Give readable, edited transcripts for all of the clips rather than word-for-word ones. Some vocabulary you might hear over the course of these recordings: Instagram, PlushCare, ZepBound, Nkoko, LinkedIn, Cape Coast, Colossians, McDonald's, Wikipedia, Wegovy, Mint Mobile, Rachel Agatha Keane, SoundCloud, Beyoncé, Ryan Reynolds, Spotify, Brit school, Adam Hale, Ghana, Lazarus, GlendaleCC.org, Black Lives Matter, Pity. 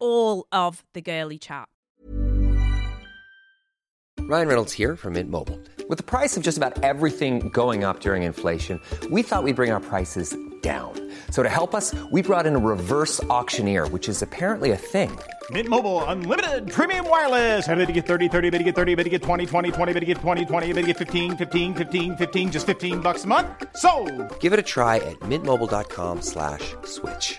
all of the girly chat. Ryan Reynolds here from Mint Mobile. With the price of just about everything going up during inflation, we thought we'd bring our prices down. So to help us, we brought in a reverse auctioneer, which is apparently a thing. Mint Mobile Unlimited Premium Wireless. How to get 30, 30, how to get 30, how to get 20, 20, 20, how to get 20, 20, how to get 15, 15, 15, 15, just $15 a month? Sold! Give it a try at mintmobile.com/switch.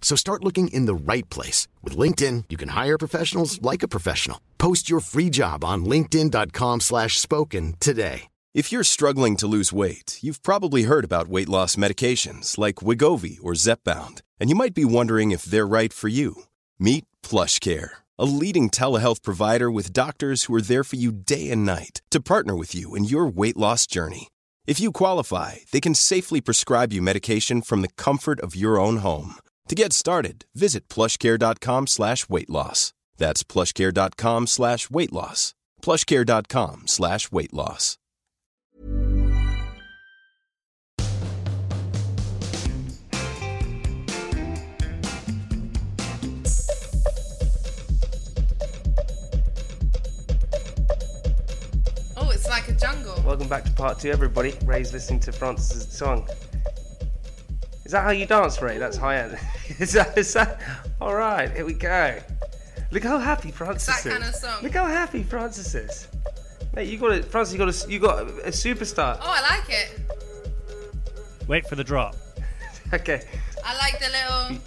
So start looking in the right place. With LinkedIn, you can hire professionals like a professional. Post your free job on linkedin.com/spoken today. If you're struggling to lose weight, you've probably heard about weight loss medications like Wegovy or ZepBound, and you might be wondering if they're right for you. Meet PlushCare, a leading telehealth provider with doctors who are there for you day and night to partner with you in your weight loss journey. If you qualify, they can safely prescribe you medication from the comfort of your own home. To get started, visit plushcare.com/weight loss. That's plushcare.com/weight loss. plushcare.com/weight loss. Like a jungle. Welcome back to part 2, everybody. Ray's listening to Francis's song. Is that how you dance, Ray? That's high end. Is that? All right, here we go. Look how happy Francis is. That kind of song. Look how happy Francis is. Mate, you got it, Francis. You got a superstar. Oh, I like it. Wait for the drop. Okay. I like the little.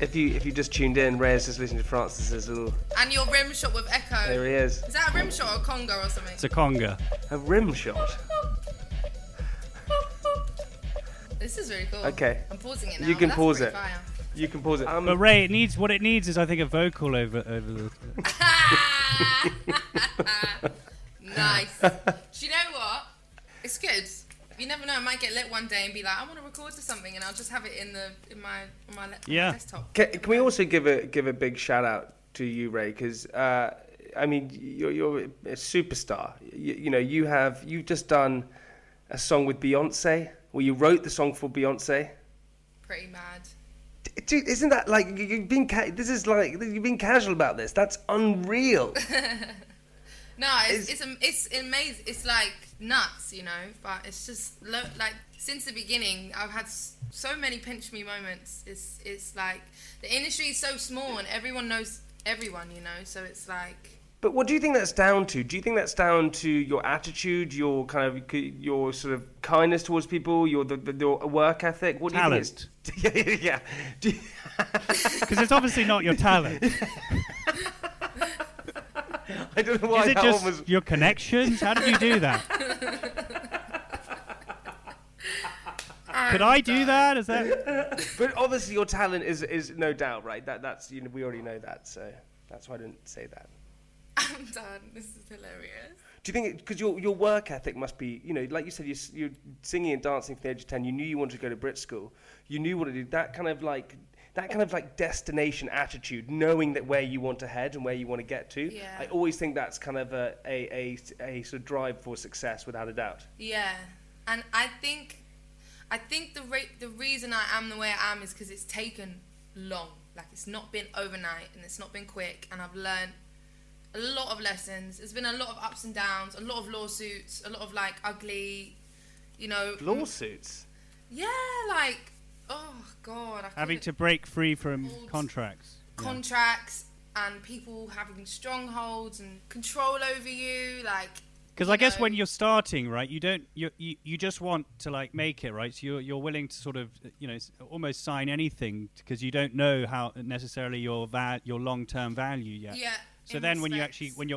If you just tuned in, Ray's just listening to Francis's little... And your rim shot with Echo. There he is. Is that a rim shot or a conga or something? It's a conga. A rim shot? This is really cool. Okay. I'm pausing it now. You can pause it. Fire. You can pause it. But Ray, what it needs is, I think, a vocal over the... Nice. Do you know what? It's good. You never know, I might get lit one day and be like, I want to record to something, and I'll just have it in my desktop. Can we also give a big shout out to you, Ray? Because I mean, you're a superstar. You know, you've just done a song with Beyonce. Well, you wrote the song for Beyonce. Pretty mad. Dude, isn't that like you've been casual about this? That's unreal. No, it's amazing. It's like nuts, you know. But it's just like since the beginning, I've had so many pinch me moments. It's like the industry is so small and everyone knows everyone, you know. So it's like. But what do you think that's down to? Do you think that's down to your attitude, your kind of kindness towards people, your work ethic? What do talent. You think? It's... Yeah, yeah. Because it's obviously not your talent. I don't know why. Is it just your connections? How did you do that? Could I do that? Is that? But obviously, your talent is no doubt, right? That's we already know that, so that's why I didn't say that. I'm done. This is hilarious. Do you think because your work ethic must be, like you said, you're singing and dancing from the age of 10. You knew you wanted to go to Brit school. You knew what to do. That kind of like destination attitude, knowing that where you want to head and where you want to get to. Yeah. I always think that's kind of a sort of drive for success, without a doubt. Yeah, and I think the reason I am the way I am is because it's taken long. Like, it's not been overnight and it's not been quick, and I've learned a lot of lessons. There's been a lot of ups and downs, a lot of lawsuits, a lot of like ugly, lawsuits? Yeah, like... Oh, God. Having to break free from contracts. and people having strongholds and control over you, like. Because I guess when you're starting, right, you just want to like make it, right? So you're willing to sort of, you know, almost sign anything because you don't know how necessarily your long-term value yet. Yeah. So then when you actually when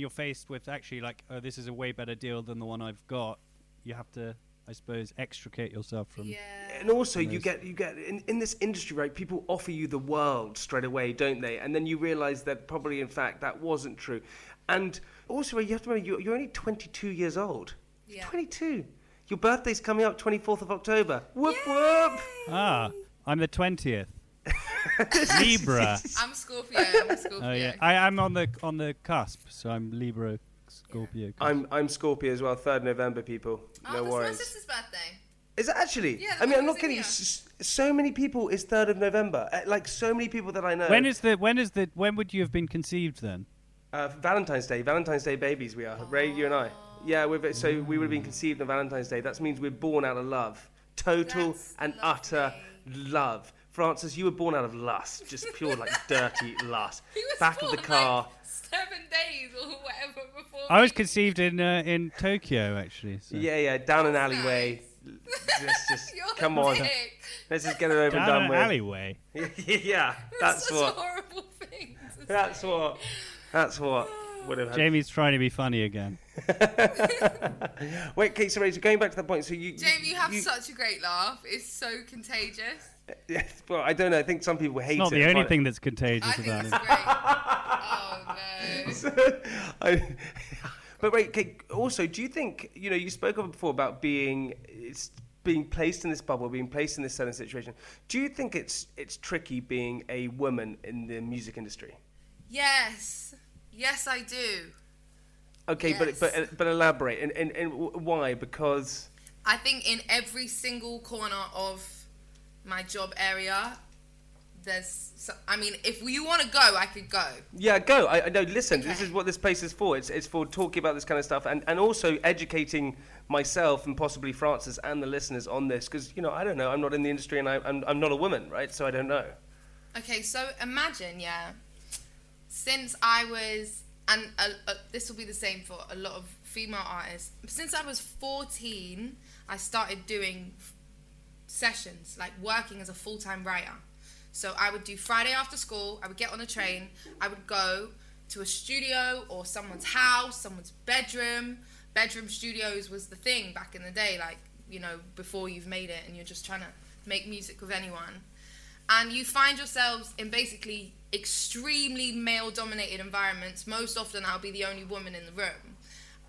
you're faced with actually like, oh, this is a way better deal than the one I've got, you have to, I suppose, extricate yourself from. Yeah. And also you get in this industry, right, people offer you the world straight away, don't they? And then you realize that probably in fact that wasn't true. And also you have to remember you're only 22 years old. Yeah. 22. Your birthday's coming up 24th of October. Whoop Yay! Whoop. Ah, I'm the 20th. Libra. I'm Scorpio. Oh yeah. I'm on the cusp, so I'm Libra. Scorpio. I'm Scorpio as well. 3rd November, people. No worries. It's my sister's birthday. Is it actually? Yeah. I mean, I'm not kidding. So many people. It's 3rd of November. Like so many people that I know. When would you have been conceived then? Valentine's Day babies. We are. Aww. Ray, you and I. Yeah. So we would have been conceived on Valentine's Day. That means we're born out of love. Total That's and lovely. Utter love. Francis, you were born out of lust. Just pure like dirty lust. Back of the car. Like 7 days or whatever before. I was conceived in Tokyo, actually. So. Yeah, down an alleyway. Nice. Just come on. Dick. Let's just get it over and done with. Down an alleyway. Yeah, that's such what. Horrible things. That's what. Jamie's trying to be funny again. Wait, okay, so Rachel, going back to that point, so you. Jamie, you have such a great laugh. It's so contagious. Yes, well, I don't know. I think some people hate it. It's not the only thing that's contagious about it. I think it's great. Oh, no. But wait, okay, also, do you think, you know, you spoke of before about being placed in this bubble, being placed in this certain situation. Do you think it's tricky being a woman in the music industry? Yes. Yes, I do. Okay, yes. But elaborate. And why? Because... I think in every single corner of my job area, if you want to go, I could go. Yeah, go. I know. Listen, okay. This is what this place is for. It's for talking about this kind of stuff and also educating myself and possibly Francis and the listeners on this. Because, you know, I don't know. I'm not in the industry and I'm not a woman, right? So I don't know. Okay, so imagine, yeah... Since I was, and this will be the same for a lot of female artists, since I was 14, I started doing sessions, like working as a full-time writer. So I would do Friday after school, I would get on a train, I would go to a studio or someone's house, someone's bedroom. Bedroom studios was the thing back in the day, like, you know, before you've made it and you're just trying to make music with anyone. And you find yourselves in basically extremely male-dominated environments. Most often, I'll be the only woman in the room.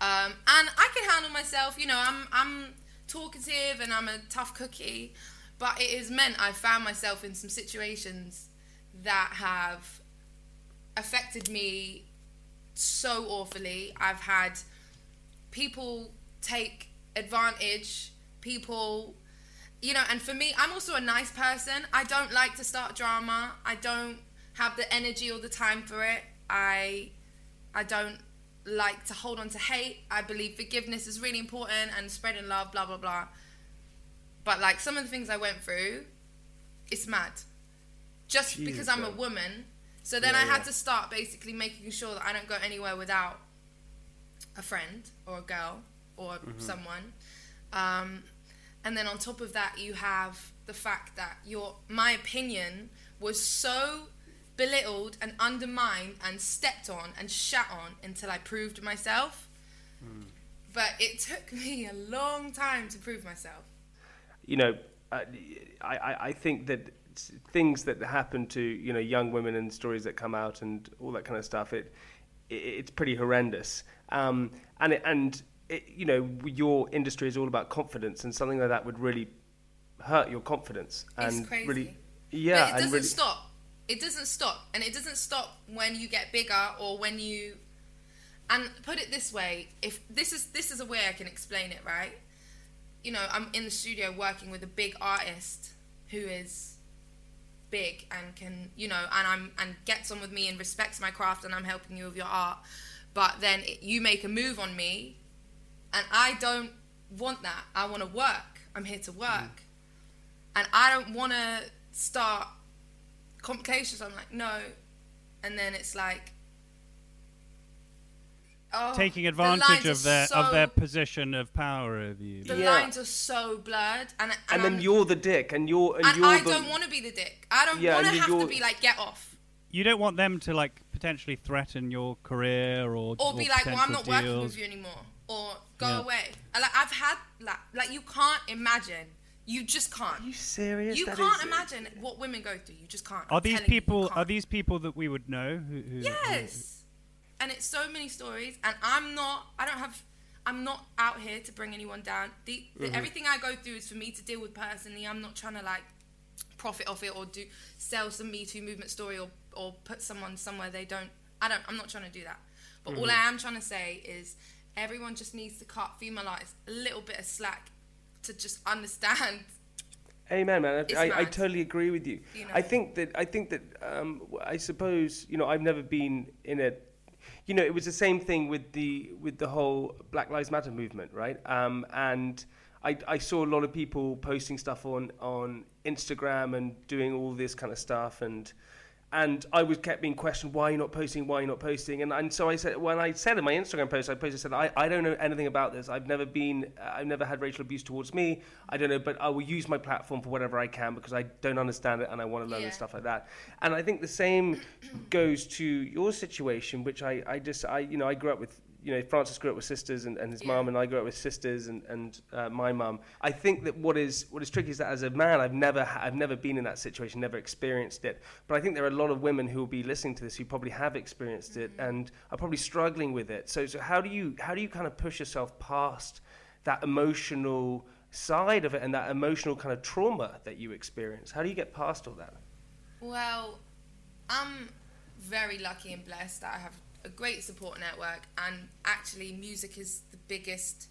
And I can handle myself. You know, I'm talkative and I'm a tough cookie. But it has meant I've found myself in some situations that have affected me so awfully. I've had people take advantage, people... You know, and for me, I'm also a nice person. I don't like to start drama. I don't have the energy or the time for it. I don't like to hold on to hate. I believe forgiveness is really important and spreading love, blah, blah, blah. But, like, some of the things I went through, it's mad. Just Jesus because I'm God. A woman. So then I had to start basically making sure that I don't go anywhere without a friend or a girl or someone. And then on top of that, you have the fact that my opinion was so belittled and undermined and stepped on and shat on until I proved myself. Mm. But it took me a long time to prove myself. You know, I think that things that happen to, you know, young women and stories that come out and all that kind of stuff, it's pretty horrendous. You know, your industry is all about confidence, and something like that would really hurt your confidence. And it's crazy. Really, yeah, but it doesn't stop. It doesn't stop, and it doesn't stop when you get bigger or when you. And put it this way: if this is a way I can explain it, right? You know, I'm in the studio working with a big artist who is big and can, you know, and gets on with me and respects my craft, and I'm helping you with your art. But then you make a move on me. And I don't want that. I want to work. I'm here to work. Mm. And I don't want to start complications. I'm like, no, and then it's like, oh, taking advantage of their position of power over you. The lines are so blurred, and then you're the dick, and I don't want to be the dick. I don't want to have to be like, get off. You don't want them to like potentially threaten your career or be like, well, I'm not working with you anymore, or go away. Like I've had like you can't imagine. You just can't. Are you serious? You can't imagine what women go through. You just can't. Are these people that we would know? Yes. And it's so many stories, and I'm not out here to bring anyone down. Everything I go through is for me to deal with personally. I'm not trying to like profit off it or sell some Me Too movement story or put someone somewhere they don't. I'm not trying to do that. But all I am trying to say is everyone just needs to cut female artists a little bit of slack to just understand. Amen, man. I totally agree with you. You know? I think that I suppose, you know, I've never been in a. You know, it was the same thing with the whole Black Lives Matter movement, right? And I saw a lot of people posting stuff on Instagram and doing all this kind of stuff, and I was kept being questioned, why are you not posting? Why are you not posting? And so I said, when I said in my Instagram post, I said I don't know anything about this. I've never had racial abuse towards me. I don't know, but I will use my platform for whatever I can because I don't understand it and I want to learn and stuff like that. And I think the same goes to your situation, which I grew up with. You know, Francis grew up with sisters and his mum, and I grew up with sisters and my mum. I think that what is tricky is that as a man, I've never been in that situation, never experienced it. But I think there are a lot of women who will be listening to this who probably have experienced it and are probably struggling with it. So how do you kind of push yourself past that emotional side of it and that emotional kind of trauma that you experience? How do you get past all that? Well, I'm very lucky and blessed that I have a great support network, and actually music is the biggest.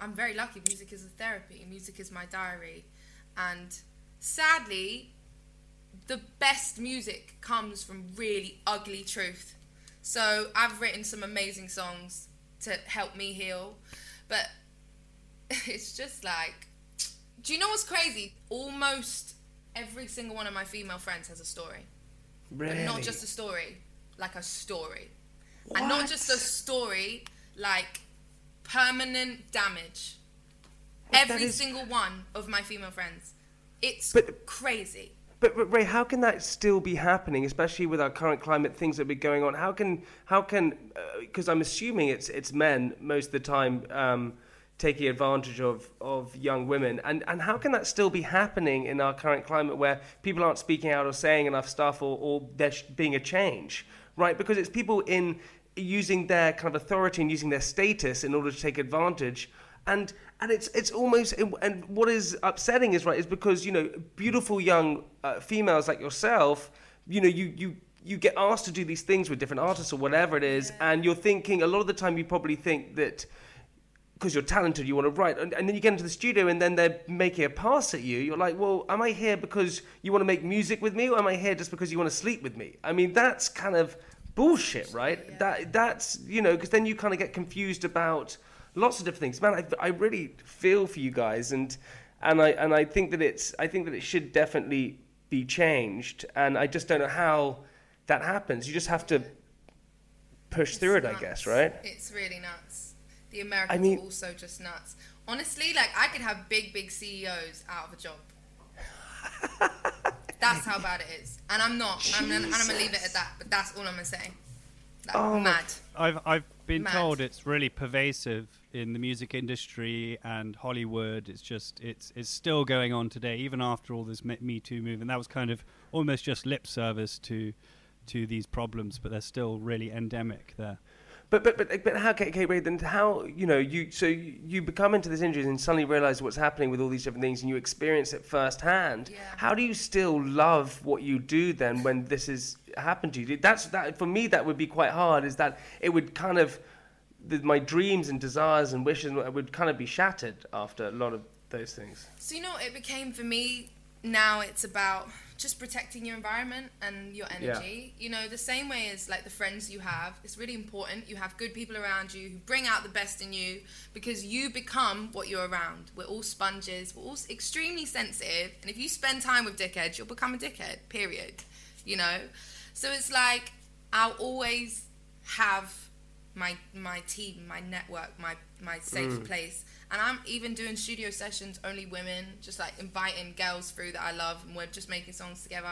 I'm very lucky. Music is a therapy. Music is my diary, and sadly the best music comes from really ugly truth. So I've written some amazing songs to help me heal, but it's just like, do you know what's crazy? Almost every single one of my female friends has a story. Really? But not just a story, like a story. What? And not just a story, like permanent damage. Every single one of my female friends. It's crazy. But Ray, how can that still be happening, especially with our current climate, things that are going on? How can because I'm assuming it's men most of the time taking advantage of young women. And how can that still be happening in our current climate where people aren't speaking out or saying enough stuff or there's being a change? Right, because it's people in using their kind of authority and using their status in order to take advantage, and it's almost, and what is upsetting is, right, is because, you know, beautiful young females like yourself, you know, you get asked to do these things with different artists or whatever it is, and you're thinking a lot of the time, you probably think that because you're talented, you want to write, and then you get into the studio and then they're making a pass at you. You're like, well, am I here because you want to make music with me, or am I here just because you want to sleep with me? I mean, that's kind of bullshit, right? Yeah. That's, you know, because then you kind of get confused about lots of different things. Man, I really feel for you guys, and I think that it should definitely be changed, and I just don't know how that happens. You just have to push through it, I guess, right? It's really nuts. The Americans are also just nuts. Honestly, like, I could have big CEOs out of a job. That's how bad it is. And I'm not. And I'm going to leave it at that. But that's all I'm going to say. Like, mad. I've been told it's really pervasive in the music industry and Hollywood. It's just, it's still going on today, even after all this Me Too movement. That was kind of almost just lip service to these problems, but they're still really endemic there. But how, Kate, then how, you know, you become into this injury and suddenly realise what's happening with all these different things and you experience it firsthand. Yeah. How do you still love what you do then when this has happened to you? For me, that would be quite hard, is that it would kind of, my dreams and desires and wishes would kind of be shattered after a lot of those things. So, you know what it became for me? Now it's about just protecting your environment and your energy. Yeah. You know, the same way as like the friends you have, it's really important you have good people around you who bring out the best in you, because you become what you're around. We're all sponges, we're all extremely sensitive, and if you spend time with dickheads, you'll become a dickhead, period. You know? So it's like, I'll always have my team, my network, my safe place. And I'm even doing studio sessions, only women, just like inviting girls through that I love, and we're just making songs together.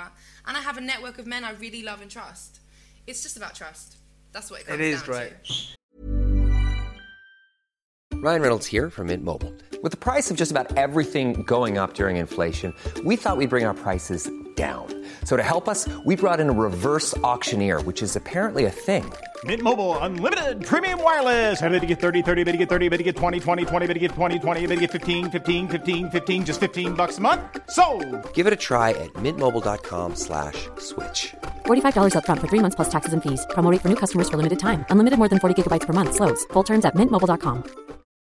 And I have a network of men I really love and trust. It's just about trust. That's what it comes down to. It is, right. Ryan Reynolds here from Mint Mobile. With the price of just about everything going up during inflation, we thought we'd bring our prices down. So to help us, we brought in a reverse auctioneer, which is apparently a thing. Mint Mobile Unlimited Premium Wireless. How to get 30, 30, how to get 30, how to get 20, 20, 20, how to get 20, 20, how to get 15, 15, 15, 15, just $15 a month? Sold! Give it a try at mintmobile.com/switch. $45 up front for 3 months plus taxes and fees. Promo rate for new customers for limited time. Unlimited more than 40 gigabytes per month. Slows full terms at mintmobile.com.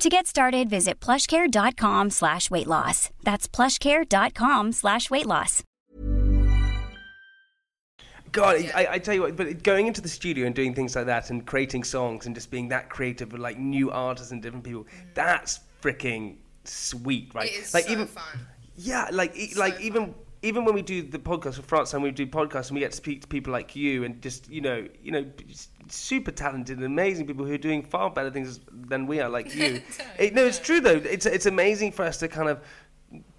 To get started, visit plushcare.com/weight-loss. That's plushcare.com/weight-loss. God, yeah. I tell you what, but going into the studio and doing things like that and creating songs and just being that creative with like new artists and different people, that's freaking sweet, right? It's like so even fun. Yeah, like so like even when we do the podcast with France and we do podcasts and we get to speak to people like you and just, you know, super talented and amazing people who are doing far better things than we are, like you. It's true though. It's amazing for us to kind of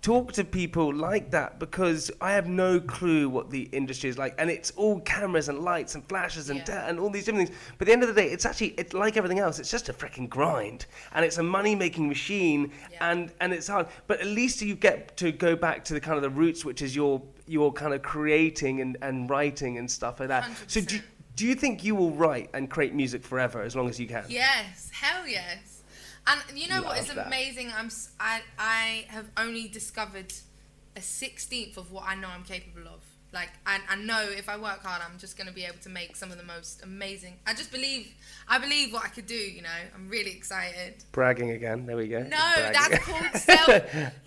talk to people like that, because I have no clue what the industry is like, and it's all cameras and lights and flashes and and all these different things. But at the end of the day, it's like everything else. It's just a freaking grind, and it's a money-making machine, and it's hard. But at least you get to go back to the kind of the roots, which is your kind of creating and writing and stuff like that. 100%. So do you think you will write and create music forever as long as you can? Yes, hell yes. And you know what is amazing? I have only discovered a 16th of what I know I'm capable of. Like, I know if I work hard, I'm just going to be able to make some of the most amazing. I believe what I could do, you know. I'm really excited. Bragging again. There we go. No, that's called self-motivation.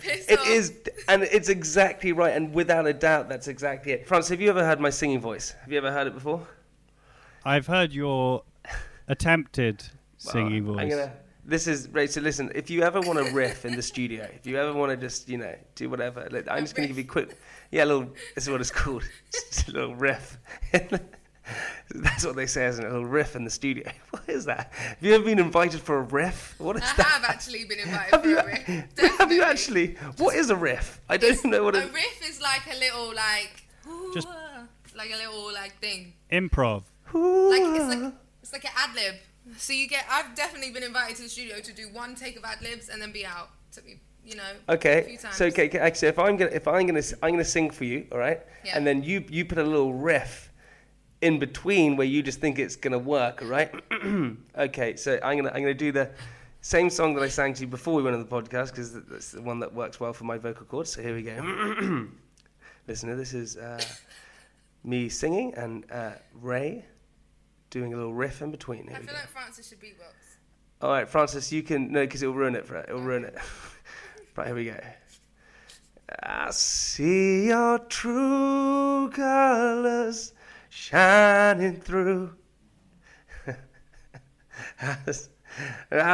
Piss off. It is, and it's exactly right. And without a doubt, that's exactly it. France, have you ever heard my singing voice? Have you ever heard it before? I've heard your... attempted singing voice. This is Rachel. Listen, if you ever want to riff in the studio, if you ever want to just do whatever, I'm just going to give you a quick, this is what it's called, just a little riff. That's what they say, isn't it? A little riff in the studio. What is that? Have you ever been invited for a riff? What is that? I have actually been invited for a riff. Definitely. Have you actually? What is a riff? I don't know what a riff is. Like a little thing. Improv. It's like an ad lib. So I've definitely been invited to the studio to do one take of ad libs and then be out. Took me, a few times. So actually, I'm gonna sing for you, all right? Yeah. And then you put a little riff in between where you just think it's gonna work, all right? Okay. So I'm gonna do the same song that I sang to you before we went on the podcast, because that's the one that works well for my vocal cords. So here we go. Listener, this is me singing and Ray doing a little riff in between. I feel like Francis should beatbox. All right, Francis, you can... No, because it'll ruin it for it. It'll ruin it. Right, here we go. I see your true colours shining through. I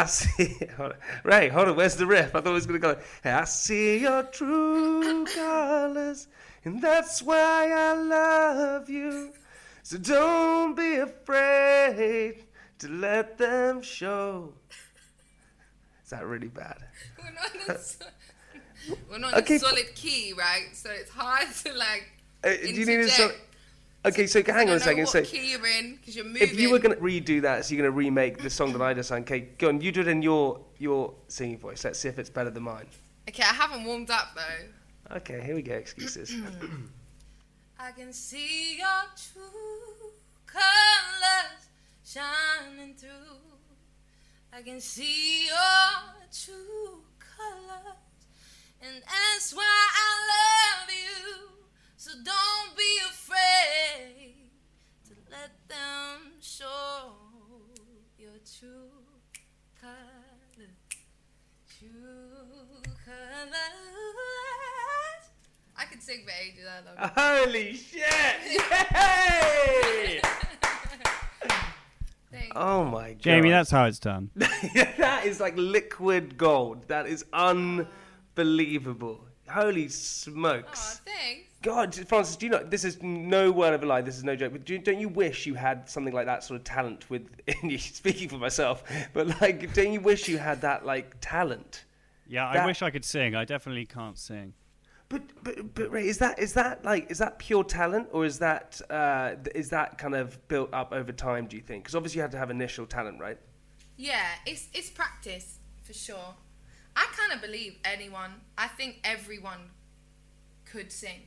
see... Ray, hold on, where's the riff? I thought it was going to go... I see your true colours, and that's why I love you. So don't be afraid to let them show. Is that really bad? We're not in a solid key, right? So it's hard to like interject. Do you need a Okay, so hang on a second. So key you're in, because you're moving. If you were going to redo that, so you're going to remake the song that I just sang, Kate, go on, you do it in your singing voice. Let's see if it's better than mine. Okay, I haven't warmed up, though. Okay, here we go, excuses. I can see your true colors shining through. I can see your true colors, and that's why I love you. So don't be afraid to let them show your true colors, true colors. I could sing for ages. I love it. Holy shit! Yay! Oh my God, Jamie, that's how it's done. That is like liquid gold. That is unbelievable. Holy smokes! Oh, thanks. God, Francis, do you know, this is no word of a lie, this is no joke, but don't you wish you had something like that sort of talent within you, speaking for myself, but like, don't you wish you had that like talent? Yeah, I wish I could sing, I definitely can't sing. But Ray, is that pure talent, or is that kind of built up over time, do you think? Because obviously you have to have initial talent, right? Yeah, it's practice, for sure. I kind of believe I think everyone could sing.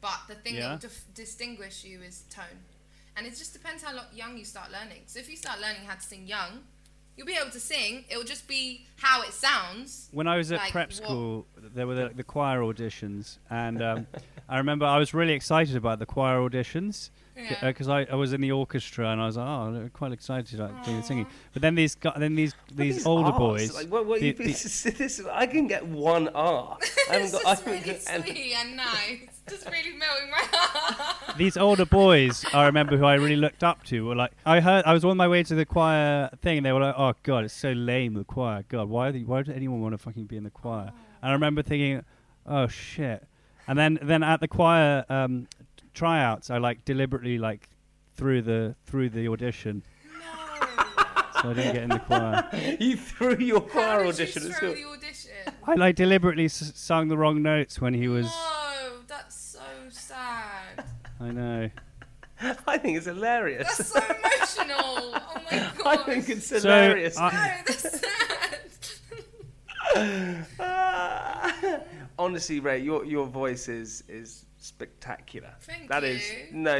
But the thing that distinguishes you is tone. And it just depends how young you start learning. So if you start learning how to sing young, you'll be able to sing. It'll just be how it sounds. When I was at prep school, there were the choir auditions. And I remember I was really excited about the choir auditions. Because I was in the orchestra and I was like, I'm quite excited about doing the singing. But then these older boys, like, what the, this, I can get one R. It's just really sweet and nice. It's just really melting my heart. These older boys, I remember, who I really looked up to, were like, I was on my way to the choir thing, and they were like, oh God, it's so lame, the choir. God, why does anyone want to fucking be in the choir? And I remember thinking, oh shit. And then at the choir tryouts, I deliberately threw the audition. No. So I didn't get in the choir. You threw your choir audition at school. I deliberately sung the wrong notes when he was. No, that's so sad. I know. I think it's hilarious. That's so emotional. Oh my God. I think it's hilarious. So no, that's sad. Honestly, Ray, your voice is spectacular. Thank that you.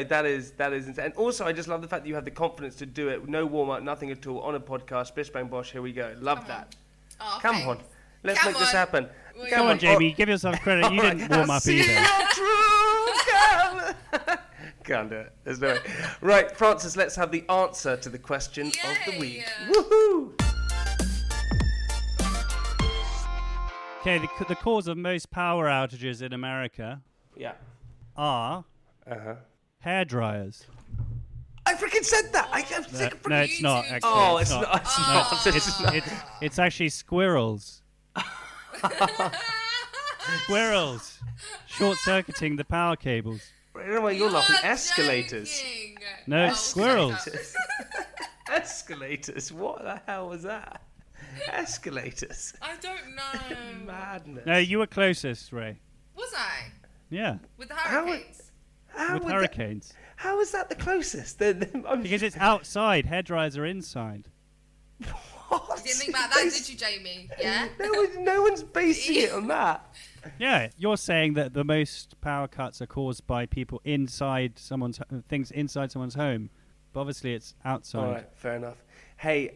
That is insane. And also, I just love the fact that you have the confidence to do it. No warm up, nothing at all, on a podcast. Bish bang bosh, here we go. Love Come that. On. Oh, Come thanks. On, let's Come make on. This happen. Well, Come on, Jamie, give yourself credit. You didn't warm up either. Can't do it. There's no way. Right, Francis, let's have the answer to the question of the week. Woohoo! Okay, the cause of most power outages in America. Yeah. Are hair dryers. I freaking said that. No, it's not. Actually, oh, it's not. It's not. It's actually squirrels. Squirrels short-circuiting the power cables. I don't know why you're laughing. Escalators. Joking. No, it's squirrels. Escalators. What the hell was that? Escalators. I don't know. Madness. No, you were closest, Ray. Was I? Yeah. With the hurricanes. With hurricanes. How is that the closest? Because it's outside. Hairdryers are inside. What? You didn't think about that, did you, Jamie? Yeah. No one's basing it on that. Yeah, you're saying that the most power cuts are caused by people inside someone's home, but obviously it's outside. All right, fair enough. Hey,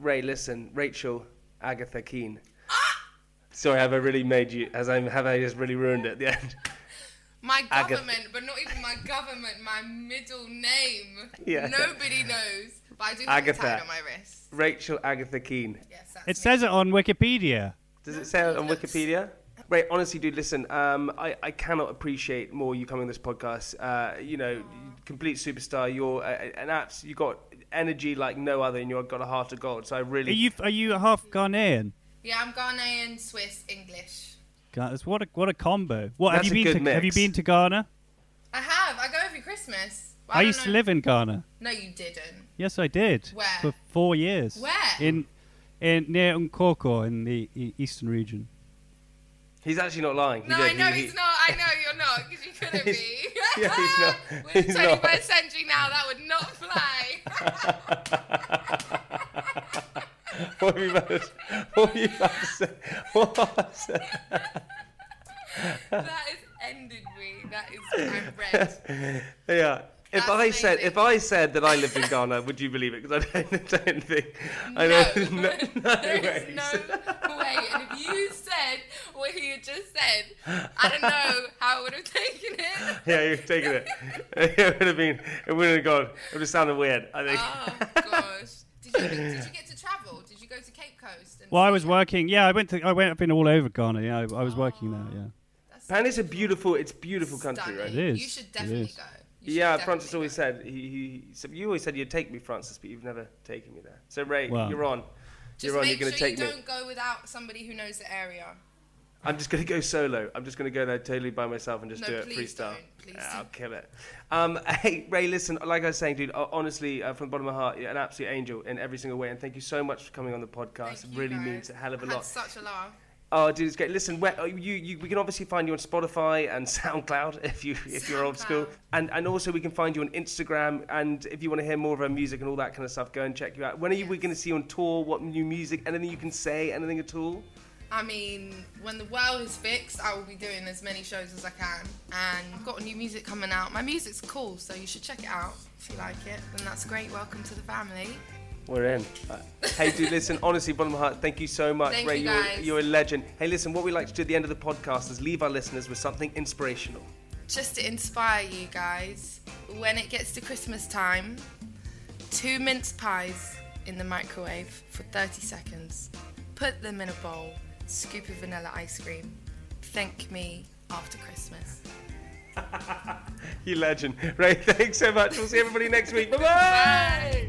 Ray, listen, Rachel Agatha Keane. Sorry, have I just really ruined it at the end? My government, but not even my government, my middle name. Yeah. Nobody knows, but I do have a tag on my wrist. Rachel Agatha Keane. Yes, that's it. It says it on Wikipedia. Does it say it on Wikipedia? Right, honestly, dude, listen, I cannot appreciate more you coming on this podcast. Complete superstar. You're an abs. You got energy like no other, and you've got a heart of gold. So I really... Are you half Ghanaian? Yeah, I'm Ghanaian, Swiss, English. God, what a combo! Have you been to Ghana? I have. I go every Christmas. Well, I used to live in Ghana. No, you didn't. Yes, I did. Where? For 4 years. Where? In near Nkoko in the eastern region. He's actually not lying. No, I know he's not. I know you're not, because you couldn't be. Yeah, he's not. With 21st century now, that would not fly. What are you about to say? That has ended me. That is red. Yeah. If I said that I lived in Ghana, would you believe it? Because I don't think I know. No way. No way. And if you said what he had just said, I don't know how I would have taken it. Yeah, you've taken it. It wouldn't have gone. It would have sounded weird, I think. Oh gosh. Did you get to travel? Did you go to Cape Coast? And I was working. Yeah, I've been all over Ghana. Yeah, I was working there. Yeah. Apparently it's a beautiful country, right? It is. You should definitely go. Yeah, Francis always said, you always said you'd take me, Francis, but you've never taken me there. So, Ray, you're on. You're going to take me. Don't go without somebody who knows the area. I'm just going to go solo. I'm just going to go there totally by myself and do it freestyle. I'll kill it. Hey, Ray, listen, like I was saying, dude, honestly, from the bottom of my heart, you're an absolute angel in every single way. And thank you so much for coming on the podcast. It really means a hell of a lot. I had such a laugh. Oh, dude, it's great. Listen, we can obviously find you on Spotify and SoundCloud if you're old school. And also we can find you on Instagram. And if you want to hear more of our music and all that kind of stuff, go and check you out. When are we going to see you on tour? What new music? Anything you can say? Anything at all? I mean, when the world is fixed, I will be doing as many shows as I can. And I've got new music coming out. My music's cool, so you should check it out if you like it. And that's great. Welcome to the family. We're in. Hey, dude, listen, honestly, bottom of my heart, thank you so much. Thank Ray, you guys. You're a legend. Hey, listen, what we like to do at the end of the podcast is leave our listeners with something inspirational. Just to inspire you guys, when it gets to Christmas time, 2 mince pies in the microwave for 30 seconds. Put them in a bowl, scoop of vanilla ice cream. Thank me after Christmas. You legend. Ray, thanks so much. We'll see everybody next week. Bye-bye. Bye.